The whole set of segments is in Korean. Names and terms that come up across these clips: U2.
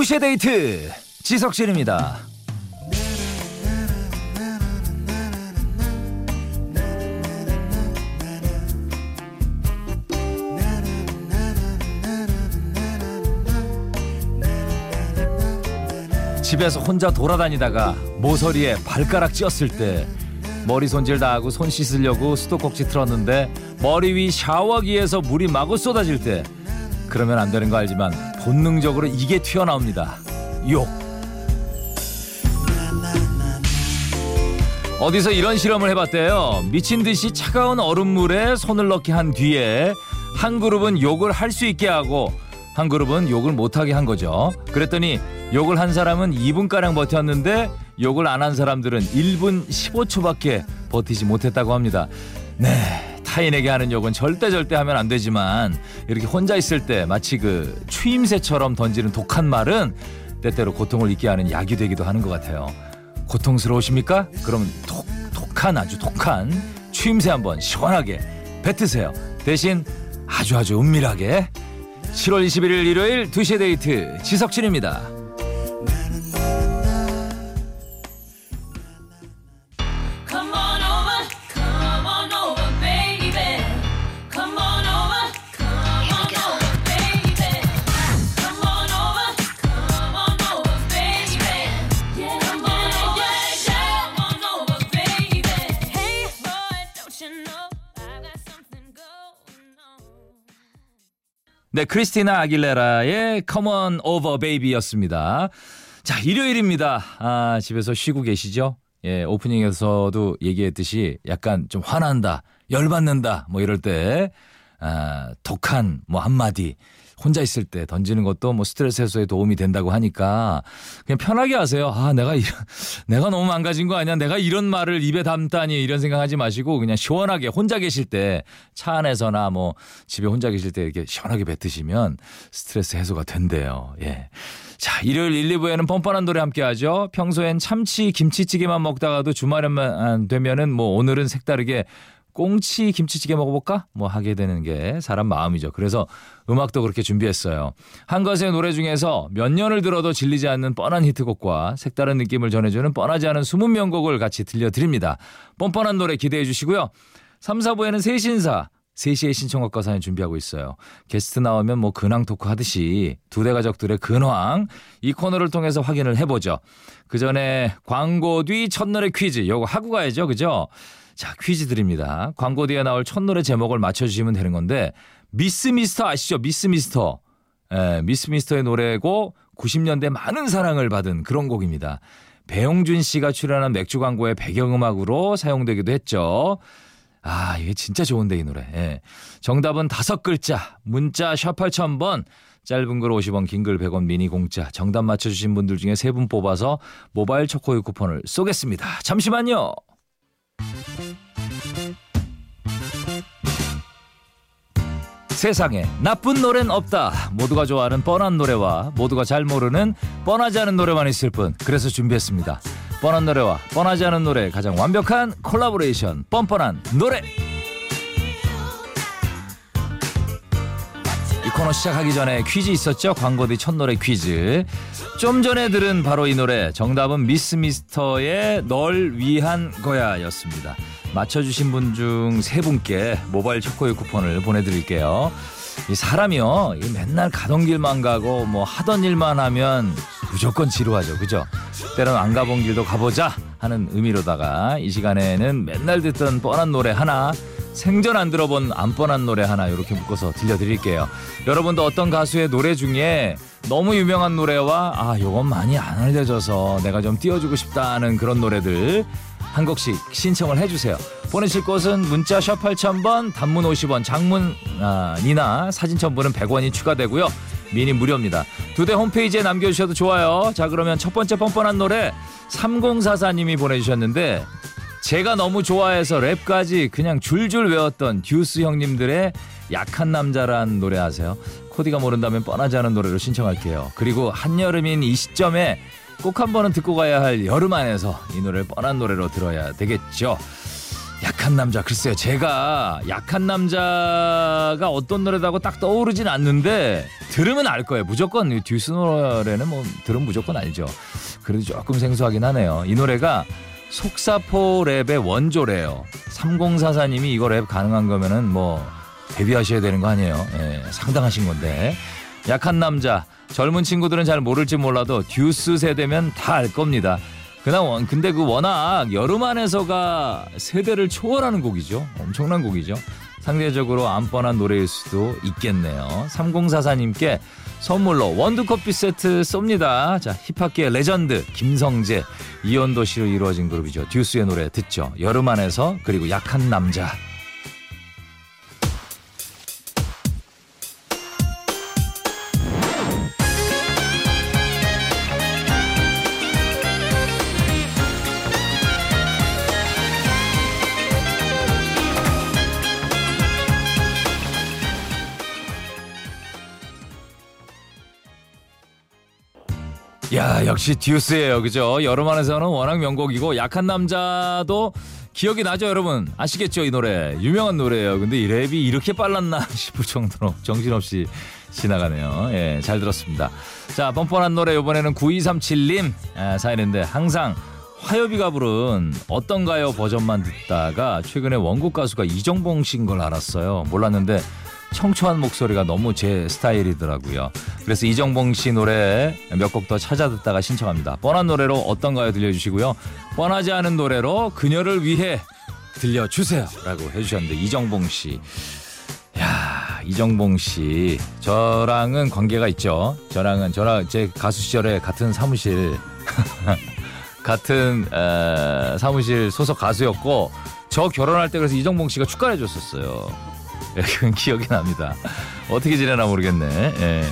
2시의 데이트 지석진입니다. 집에서 혼자 돌아다니다가 모서리에 발가락 찧었을 때 머리 손질 다 하고 손 씻으려고 수도꼭지 틀었는데 머리 위 샤워기에서 물이 마구 쏟아질 때, 그러면 안 되는 거 알지만 본능적으로 이게 튀어나옵니다. 욕. 어디서 이런 실험을 해봤대요. 미친 듯이 차가운 얼음물에 손을 넣게 한 뒤에 한 그룹은 욕을 할 수 있게 하고 한 그룹은 욕을 못하게 한 거죠. 그랬더니 욕을 한 사람은 2분가량 버텼는데 욕을 안 한 사람들은 1분 15초밖에 버티지 못했다고 합니다. 네, 타인에게 하는 욕은 절대 하면 안 되지만 이렇게 혼자 있을 때 마치 그 추임새처럼 던지는 독한 말은 때때로 고통을 잊게 하는 약이 되기도 하는 것 같아요. 고통스러우십니까? 그럼 독한 아주 독한 추임새 한번 시원하게 뱉으세요. 대신 아주 은밀하게. 7월 21일 일요일 2시의 데이트 지석진입니다. 크리스티나 아길레라의 Come on over baby였습니다. 자, 일요일입니다. 아, 집에서 쉬고 계시죠? 예, 오프닝에서도 얘기했듯이 약간 좀 화난다, 열받는다, 뭐 이럴 때, 아, 독한 뭐 한마디, 혼자 있을 때 던지는 것도 뭐 스트레스 해소에 도움이 된다고 하니까 그냥 편하게 하세요. 아, 내가 너무 망가진 거 아니야? 내가 이런 말을 입에 담다니, 이런 생각하지 마시고 그냥 시원하게 혼자 계실 때, 차 안에서나 뭐 집에 혼자 계실 때 이렇게 시원하게 뱉으시면 스트레스 해소가 된대요. 예. 자, 일요일 1, 2부에는 뻔뻔한 노래 함께하죠. 평소엔 참치 김치찌개만 먹다가도 주말에만 되면은 뭐 오늘은 색다르게 꽁치 김치찌개 먹어볼까? 뭐 하게 되는 게 사람 마음이죠. 그래서 음악도 그렇게 준비했어요. 한 가수의 노래 중에서 몇 년을 들어도 질리지 않는 뻔한 히트곡과 색다른 느낌을 전해주는 뻔하지 않은 숨은 명곡을 같이 들려드립니다. 뻔뻔한 노래 기대해 주시고요. 3, 4부에는 새 신사, 3시에 신청곡과 사연 준비하고 있어요. 게스트 나오면 뭐 근황 토크 하듯이 두 대 가족들의 근황, 이 코너를 통해서 확인을 해보죠. 그 전에 광고 뒤 첫 노래 퀴즈, 요거 하고 가야죠. 그죠? 자, 퀴즈 드립니다. 광고 뒤에 나올 첫 노래 제목을 맞춰주시면 되는 건데, 미스미스터 아시죠? 미스미스터. 예, 미스미스터의 노래고 90년대 많은 사랑을 받은 그런 곡입니다. 배용준 씨가 출연한 맥주 광고의 배경음악으로 사용되기도 했죠. 아, 이게 진짜 좋은데 이 노래. 예. 정답은 5글자, 문자 샷 8000번, 짧은 글 50원, 긴 글 100원, 미니 공짜. 정답 맞춰주신 분들 중에 3분 뽑아서 모바일 초코유 쿠폰을 쏘겠습니다. 잠시만요. 세상에 나쁜 노래는 없다. 모두가 좋아하는 뻔한 노래와 모두가 잘 모르는 뻔하지 않은 노래만 있을 뿐. 그래서 준비했습니다. 뻔한 노래와 뻔하지 않은 노래의 가장 완벽한 콜라보레이션, 뻔뻔한 노래. 이 코너 시작하기 전에 퀴즈 있었죠? 광고 뒤 첫 노래 퀴즈. 좀 전에 들은 바로 이 노래, 정답은 미스미스터의 널 위한 거야 였습니다. 맞춰주신 분 중 3분께 모바일 초코의 쿠폰을 보내드릴게요. 이 사람이요, 맨날 가던 길만 가고 뭐 하던 일만 하면 무조건 지루하죠. 그죠? 때론 안 가본 길도 가보자 하는 의미로다가 이 시간에는 맨날 듣던 뻔한 노래 하나, 생전 안 들어본 안 뻔한 노래 하나, 이렇게 묶어서 들려드릴게요. 여러분도 어떤 가수의 노래 중에 너무 유명한 노래와 아, 요건 많이 안 알려져서 내가 좀 띄워주고 싶다는 그런 노래들 한 곡씩 신청을 해주세요. 보내실 곳은 문자 샵 8000번, 단문 50원, 장문이나 사진 첨부는 100원이 추가되고요. 미니 무료입니다. 두 대 홈페이지에 남겨주셔도 좋아요. 자, 그러면 첫 번째 뻔뻔한 노래 3044님이 보내주셨는데, 제가 너무 좋아해서 랩까지 그냥 줄줄 외웠던 듀스 형님들의 약한 남자란 노래 아세요? 코디가 모른다면 뻔하지 않은 노래로 신청할게요. 그리고 한여름인 이 시점에 꼭 한 번은 듣고 가야 할 여름 안에서 이 노래를 뻔한 노래로 들어야 되겠죠. 약한 남자, 글쎄요, 제가 약한 남자가 어떤 노래라고 딱 떠오르진 않는데 들으면 알 거예요. 무조건 이 듀스 노래는 뭐 들으면 무조건 알죠. 그래도 조금 생소하긴 하네요. 이 노래가 속사포 랩의 원조래요. 3044님이 이거 랩 가능한 거면은 뭐 데뷔하셔야 되는 거 아니에요. 예, 상당하신 건데. 약한 남자, 젊은 친구들은 잘 모를지 몰라도 듀스 세대면 다 알 겁니다. 근데 그 워낙 여름 안에서가 세대를 초월하는 곡이죠. 엄청난 곡이죠. 상대적으로 안 뻔한 노래일 수도 있겠네요. 3044님께 선물로 원두커피 세트 쏩니다. 자, 힙합계의 레전드 김성재, 이현도 씨로 이루어진 그룹이죠. 듀스의 노래 듣죠. 여름 안에서, 그리고 약한 남자. 야, 역시 듀스예요, 그죠? 여름 안에서는 워낙 명곡이고, 약한 남자도 기억이 나죠, 여러분? 아시겠죠, 이 노래? 유명한 노래예요. 근데 이 랩이 이렇게 빨랐나 싶을 정도로 정신없이 지나가네요. 예, 잘 들었습니다. 자, 뻔뻔한 노래, 이번에는 9237님 사연인데, 항상 화요비가 부른 어떤가요 버전만 듣다가 최근에 원곡 가수가 이정봉 씨인 걸 알았어요. 몰랐는데 청초한 목소리가 너무 제 스타일이더라고요. 그래서 이정봉 씨 노래 몇 곡 더 찾아 듣다가 신청합니다. 뻔한 노래로 어떤가요 들려주시고요. 뻔하지 않은 노래로 그녀를 위해 들려주세요 라고 해주셨는데, 이정봉 씨. 야, 이정봉 씨. 저랑은 관계가 있죠. 저랑 제 가수 시절에 같은 사무실 같은 사무실 소속 가수였고, 저 결혼할 때 그래서 이정봉 씨가 축가를 해줬었어요. 기억이 납니다. 어떻게 지내나 모르겠네. 예.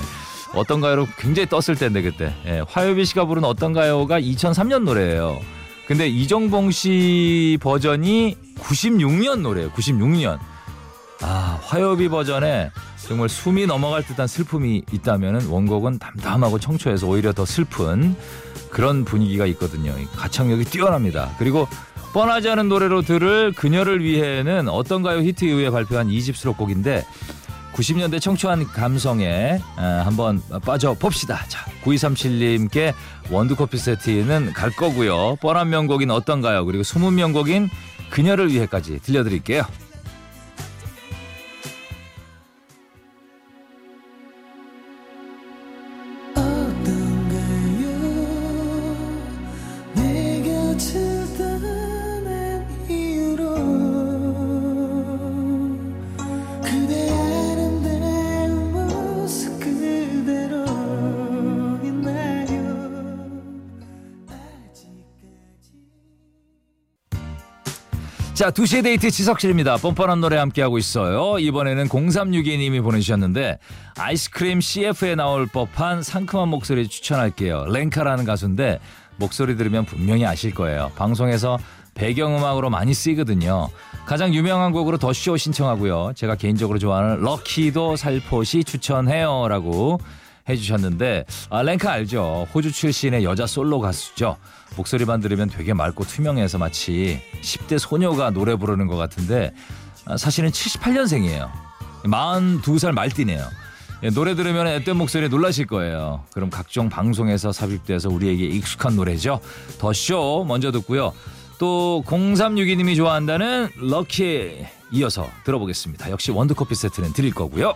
어떤가요로 굉장히 떴을 때인데 그때. 예. 화요비 씨가 부른 어떤가요가 2003년 노래예요. 근데 이정봉 씨 버전이 96년 노래예요. 96년. 아, 화요비 버전에 정말 숨이 넘어갈 듯한 슬픔이 있다면 원곡은 담담하고 청초해서 오히려 더 슬픈 그런 분위기가 있거든요. 가창력이 뛰어납니다. 그리고 뻔하지 않은 노래로 들을 그녀를 위해는 어떤가요 히트 이후에 발표한 2집 수록곡인데 90년대 청초한 감성에 한번 빠져봅시다. 자, 9237님께 원두커피 세트는 갈 거고요. 뻔한 명곡인 어떤가요, 그리고 숨은 명곡인 그녀를 위해까지 들려드릴게요. 자, 2시의 데이트 지석실입니다. 뻔뻔한 노래 함께하고 있어요. 이번에는 0362님이 보내주셨는데, 아이스크림 CF에 나올 법한 상큼한 목소리 추천할게요. 렌카라는 가수인데 목소리 들으면 분명히 아실 거예요. 방송에서 배경음악으로 많이 쓰이거든요. 가장 유명한 곡으로 더쇼 신청하고요. 제가 개인적으로 좋아하는 럭키도 살포시 추천해요 라고 해주셨는데, 아, 렌카 알죠? 호주 출신의 여자 솔로 가수죠. 목소리만 들으면 되게 맑고 투명해서 마치 10대 소녀가 노래 부르는 것 같은데, 아, 사실은 78년생이에요. 42살 말띠네요. 예, 노래 들으면 앳된 목소리에 놀라실 거예요. 그럼 각종 방송에서 삽입돼서 우리에게 익숙한 노래죠. 더 쇼 먼저 듣고요. 또 0362님이 좋아한다는 럭키에 이어서 들어보겠습니다. 역시 원두커피 세트는 드릴 거고요.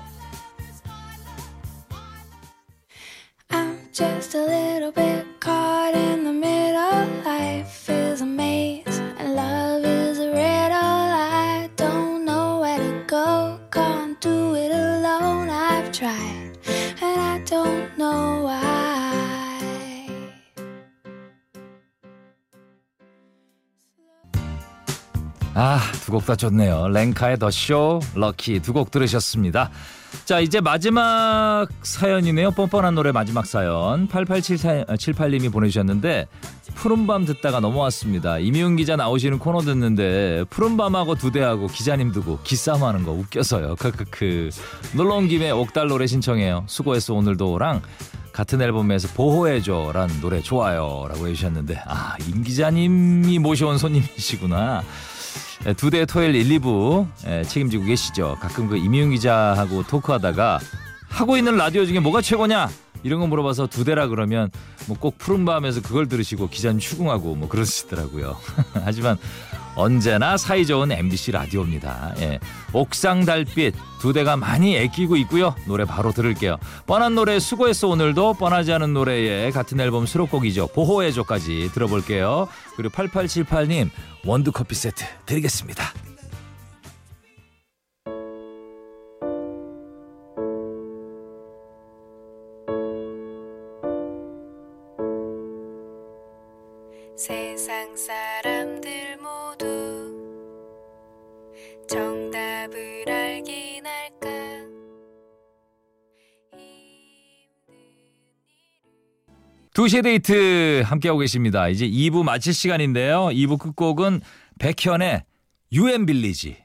Just a little bit caught in the middle. Life is a maze and love is a riddle. I don't know where to go. Can't do it alone. I've tried and I don't know why. 아, 두 곡 다 좋네요. 렌카의 더 쇼, 럭키 두 곡 들으셨습니다. 자, 이제 마지막 사연이네요. 뻔뻔한 노래 마지막 사연. 8878님이 보내주셨는데, 푸른밤 듣다가 넘어왔습니다. 이미훈 기자 나오시는 코너 듣는데 푸른밤하고 두대하고 기자님 두고 기싸움하는 거 웃겨서요. 놀러온 김에 옥달 노래 신청해요. 수고했어 오늘도랑 같은 앨범에서 보호해줘라는 노래 좋아요 라고 해주셨는데, 아, 임 기자님이 모셔온 손님이시구나. 두 대 토요일 1, 2부 책임지고 계시죠. 가끔 그 임희웅 기자하고 토크하다가 하고 있는 라디오 중에 뭐가 최고냐 이런 거 물어봐서 두 대라 그러면 뭐 꼭 푸른밤에서 그걸 들으시고 기자님 추궁하고 뭐 그러시더라고요. 하지만 언제나 사이좋은 MBC 라디오입니다. 예. 옥상 달빛 두 대가 많이 애끼고 있고요. 노래 바로 들을게요. 뻔한 노래 수고했어 오늘도, 뻔하지 않은 노래의 같은 앨범 수록곡이죠. 보호해줘까지 들어볼게요. 그리고 8878님 원두커피 세트 드리겠습니다. 세상 사람들 모두 정답을 알긴 할까. 두시의 데이트 함께하고 계십니다. 이제 2부 마칠 시간인데요. 2부 끝곡은 백현의 유앤빌리지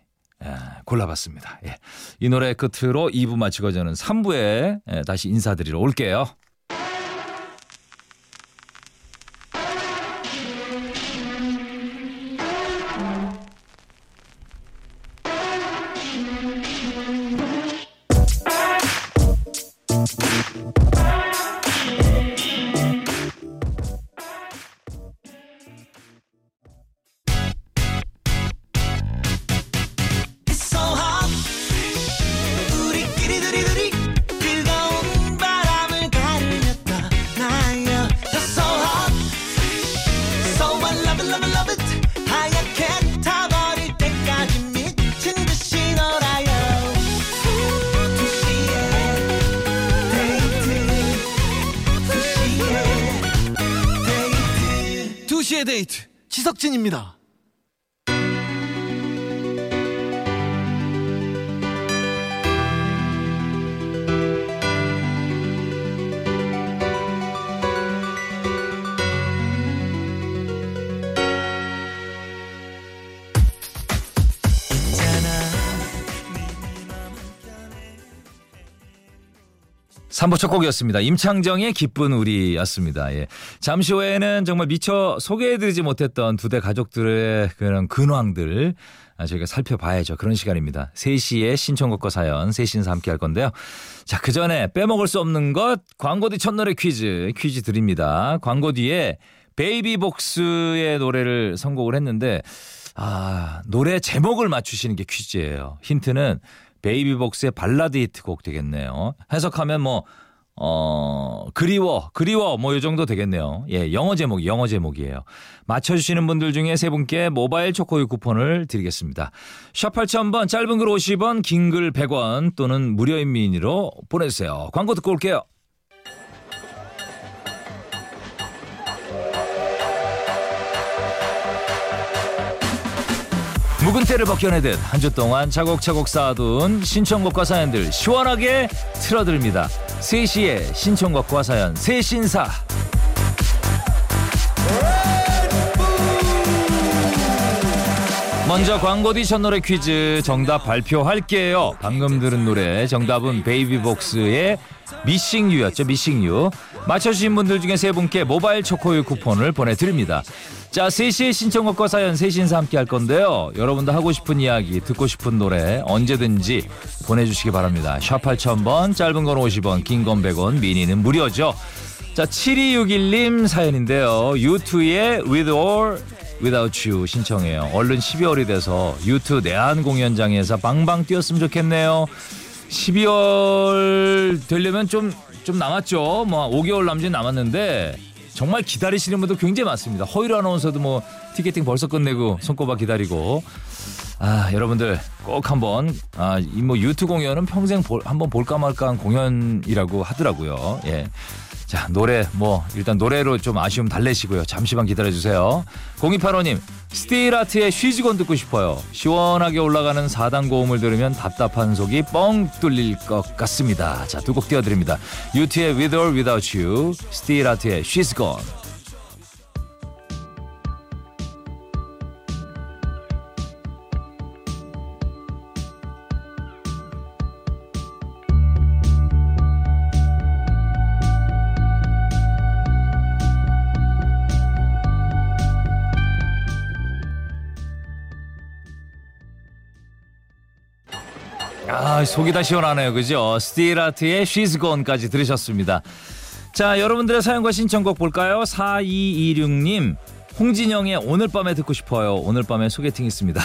골라봤습니다. 예. 이 노래 끝으로 2부 마치고 저는 3부에 다시 인사드리러 올게요. 데이트 지석진입니다. 삼부 첫 곡이었습니다. 임창정의 기쁜 우리였습니다. 예. 잠시 후에는 정말 미처 소개해드리지 못했던 두 대 가족들의 그런 근황들 저희가 살펴봐야죠. 그런 시간입니다. 3시에 신청곡과 사연 3시에서 함께 할 건데요. 자, 그 전에 빼먹을 수 없는 것 광고 뒤 첫 노래 퀴즈 드립니다. 광고 뒤에 베이비복스의 노래를 선곡을 했는데 노래 제목을 맞추시는 게 퀴즈예요. 힌트는 베이비복스의 발라드 히트곡 되겠네요. 해석하면 그리워 뭐 이 정도 되겠네요. 예, 영어 제목이에요. 맞춰주시는 분들 중에 세 분께 모바일 초코우유 쿠폰을 드리겠습니다. 샵 8000번, 짧은 글 50원, 긴 글 100원 또는 무료인 미니로 보내주세요. 광고 듣고 올게요. 묵은 때를 벗겨내듯 한 주 동안 차곡차곡 쌓아둔 신청곡과 사연들 시원하게 틀어드립니다. 3시에 신청곡과 사연 세신사. 먼저 광고 뒤 첫 노래 퀴즈 정답 발표할게요. 방금 들은 노래 정답은 베이비복스의 미싱 유였죠. 미싱 유. 맞춰주신 분들 중에 세 분께 모바일 초코우유 쿠폰을 보내드립니다. 자, 3시의 신청곡과 사연 3신사 함께 할 건데요. 여러분도 하고 싶은 이야기, 듣고 싶은 노래 언제든지 보내주시기 바랍니다. 샵 8000번, 짧은 건 50원, 긴 건 100원, 미니는 무료죠. 자, 7261님 사연인데요. U2의 With or Without You 신청해요. 얼른 12월이 돼서 U2 내한 공연장에서 방방 뛰었으면 좋겠네요. 12월 되려면 좀 남았죠. 5개월 남짓 남았는데 정말 기다리시는 분도 굉장히 많습니다. 허율 아나운서도 티켓팅 벌써 끝내고 손꼽아 기다리고. 여러분들 꼭 한번 U2 공연은 평생 한번 볼까 말까 한 공연이라고 하더라고요. 예. 자, 노래 일단 노래로 좀 아쉬움 달래시고요. 잠시만 기다려주세요. 0285님 스틸아트의 쉬즈건 듣고 싶어요. 시원하게 올라가는 4단 고음을 들으면 답답한 속이 뻥 뚫릴 것 같습니다. 자, 두 곡 띄워드립니다. U2의 With or Without You, 스틸아트의 쉬즈건. 아, 속이 다 시원하네요. 그죠? 스틸아트의 She's Gone까지 들으셨습니다. 자, 여러분들의 사연과 신청곡 볼까요? 4226님, 홍진영의 오늘 밤에 듣고 싶어요. 오늘 밤에 소개팅 있습니다.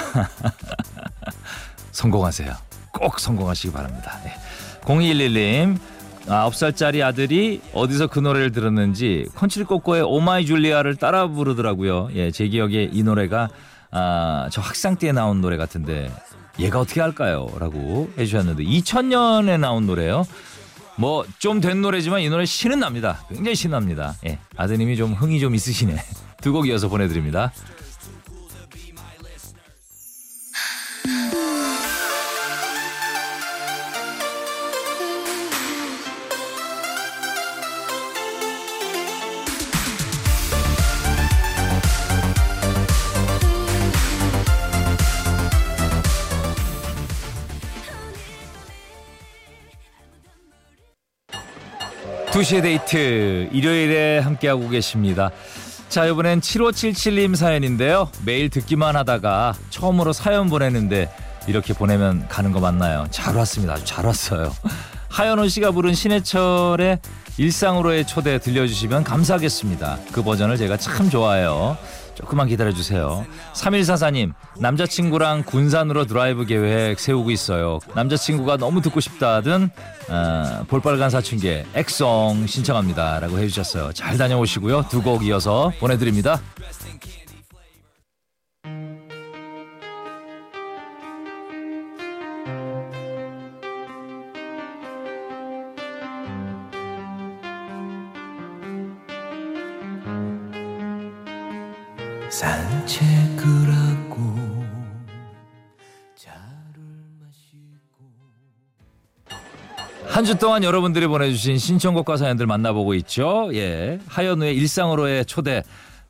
성공하세요. 꼭 성공하시기 바랍니다. 네. 0211님, 9살짜리 아들이 어디서 그 노래를 들었는지 컨츄리코코의 오마이 줄리아를 따라 부르더라고요. 예, 제 기억에 이 노래가 저 학생 때 나온 노래 같은데 얘가 어떻게 할까요? 라고 해주셨는데 2000년에 나온 노래예요. 뭐 좀 된 노래지만 이 노래 신은 납니다. 굉장히 신납니다. 예, 아드님이 좀 흥이 좀 있으시네. 두 곡 이어서 보내드립니다. 두시의 데이트 일요일에 함께하고 계십니다. 자, 이번엔 7577님 사연인데요. 매일 듣기만 하다가 처음으로 사연 보내는데 이렇게 보내면 가는 거 맞나요? 잘 왔습니다. 아주 잘 왔어요. 하연우 씨가 부른 신해철의 일상으로의 초대 들려주시면 감사하겠습니다. 그 버전을 제가 참 좋아해요. 조금만 기다려주세요. 3144님, 남자친구랑 군산으로 드라이브 계획 세우고 있어요. 남자친구가 너무 듣고 싶다든 볼빨간 사춘기의 액성 신청합니다. 라고 해주셨어요. 잘 다녀오시고요. 두 곡 이어서 보내드립니다. 산책을 하고 차를 마시고 한 주 동안 여러분들이 보내주신 신청곡과 사연들 만나보고 있죠. 예, 하연우의 일상으로의 초대,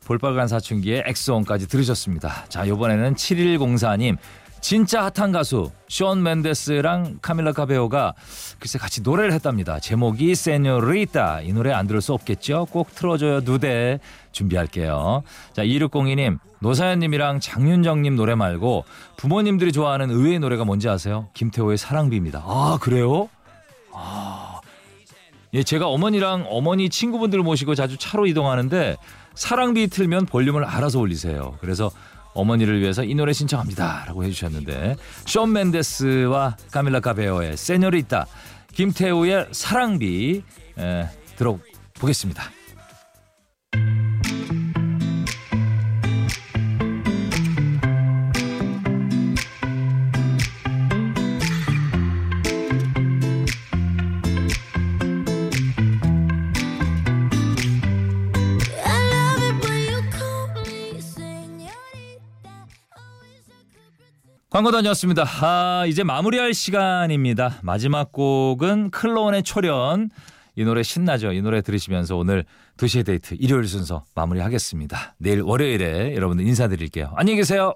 볼빨간 사춘기의 엑소원까지 들으셨습니다. 자, 이번에는 7104님, 진짜 핫한 가수 션 멘데스랑 카밀라 카베오가 글쎄 같이 노래를 했답니다. 제목이 세뇨리타. 이 노래 안 들을 수 없겠죠. 꼭 틀어줘요. 누대 준비할게요. 자, 2602님, 노사연님이랑 장윤정님 노래 말고 부모님들이 좋아하는 의외의 노래가 뭔지 아세요? 김태호의 사랑비입니다. 아, 그래요? 아, 예, 제가 어머니랑 어머니 친구분들 모시고 자주 차로 이동하는데 사랑비 틀면 볼륨을 알아서 올리세요. 그래서 어머니를 위해서 이 노래 신청합니다. 라고 해주셨는데 션 멘데스와 카밀라 카베오의 세뇨리타, 김태우의 사랑비 들어보겠습니다. 광고 다녀왔습니다. 아, 이제 마무리할 시간입니다. 마지막 곡은 클론의 초련. 이 노래 신나죠? 이 노래 들으시면서 오늘 2시의 데이트 일요일 순서 마무리하겠습니다. 내일 월요일에 여러분들 인사드릴게요. 안녕히 계세요.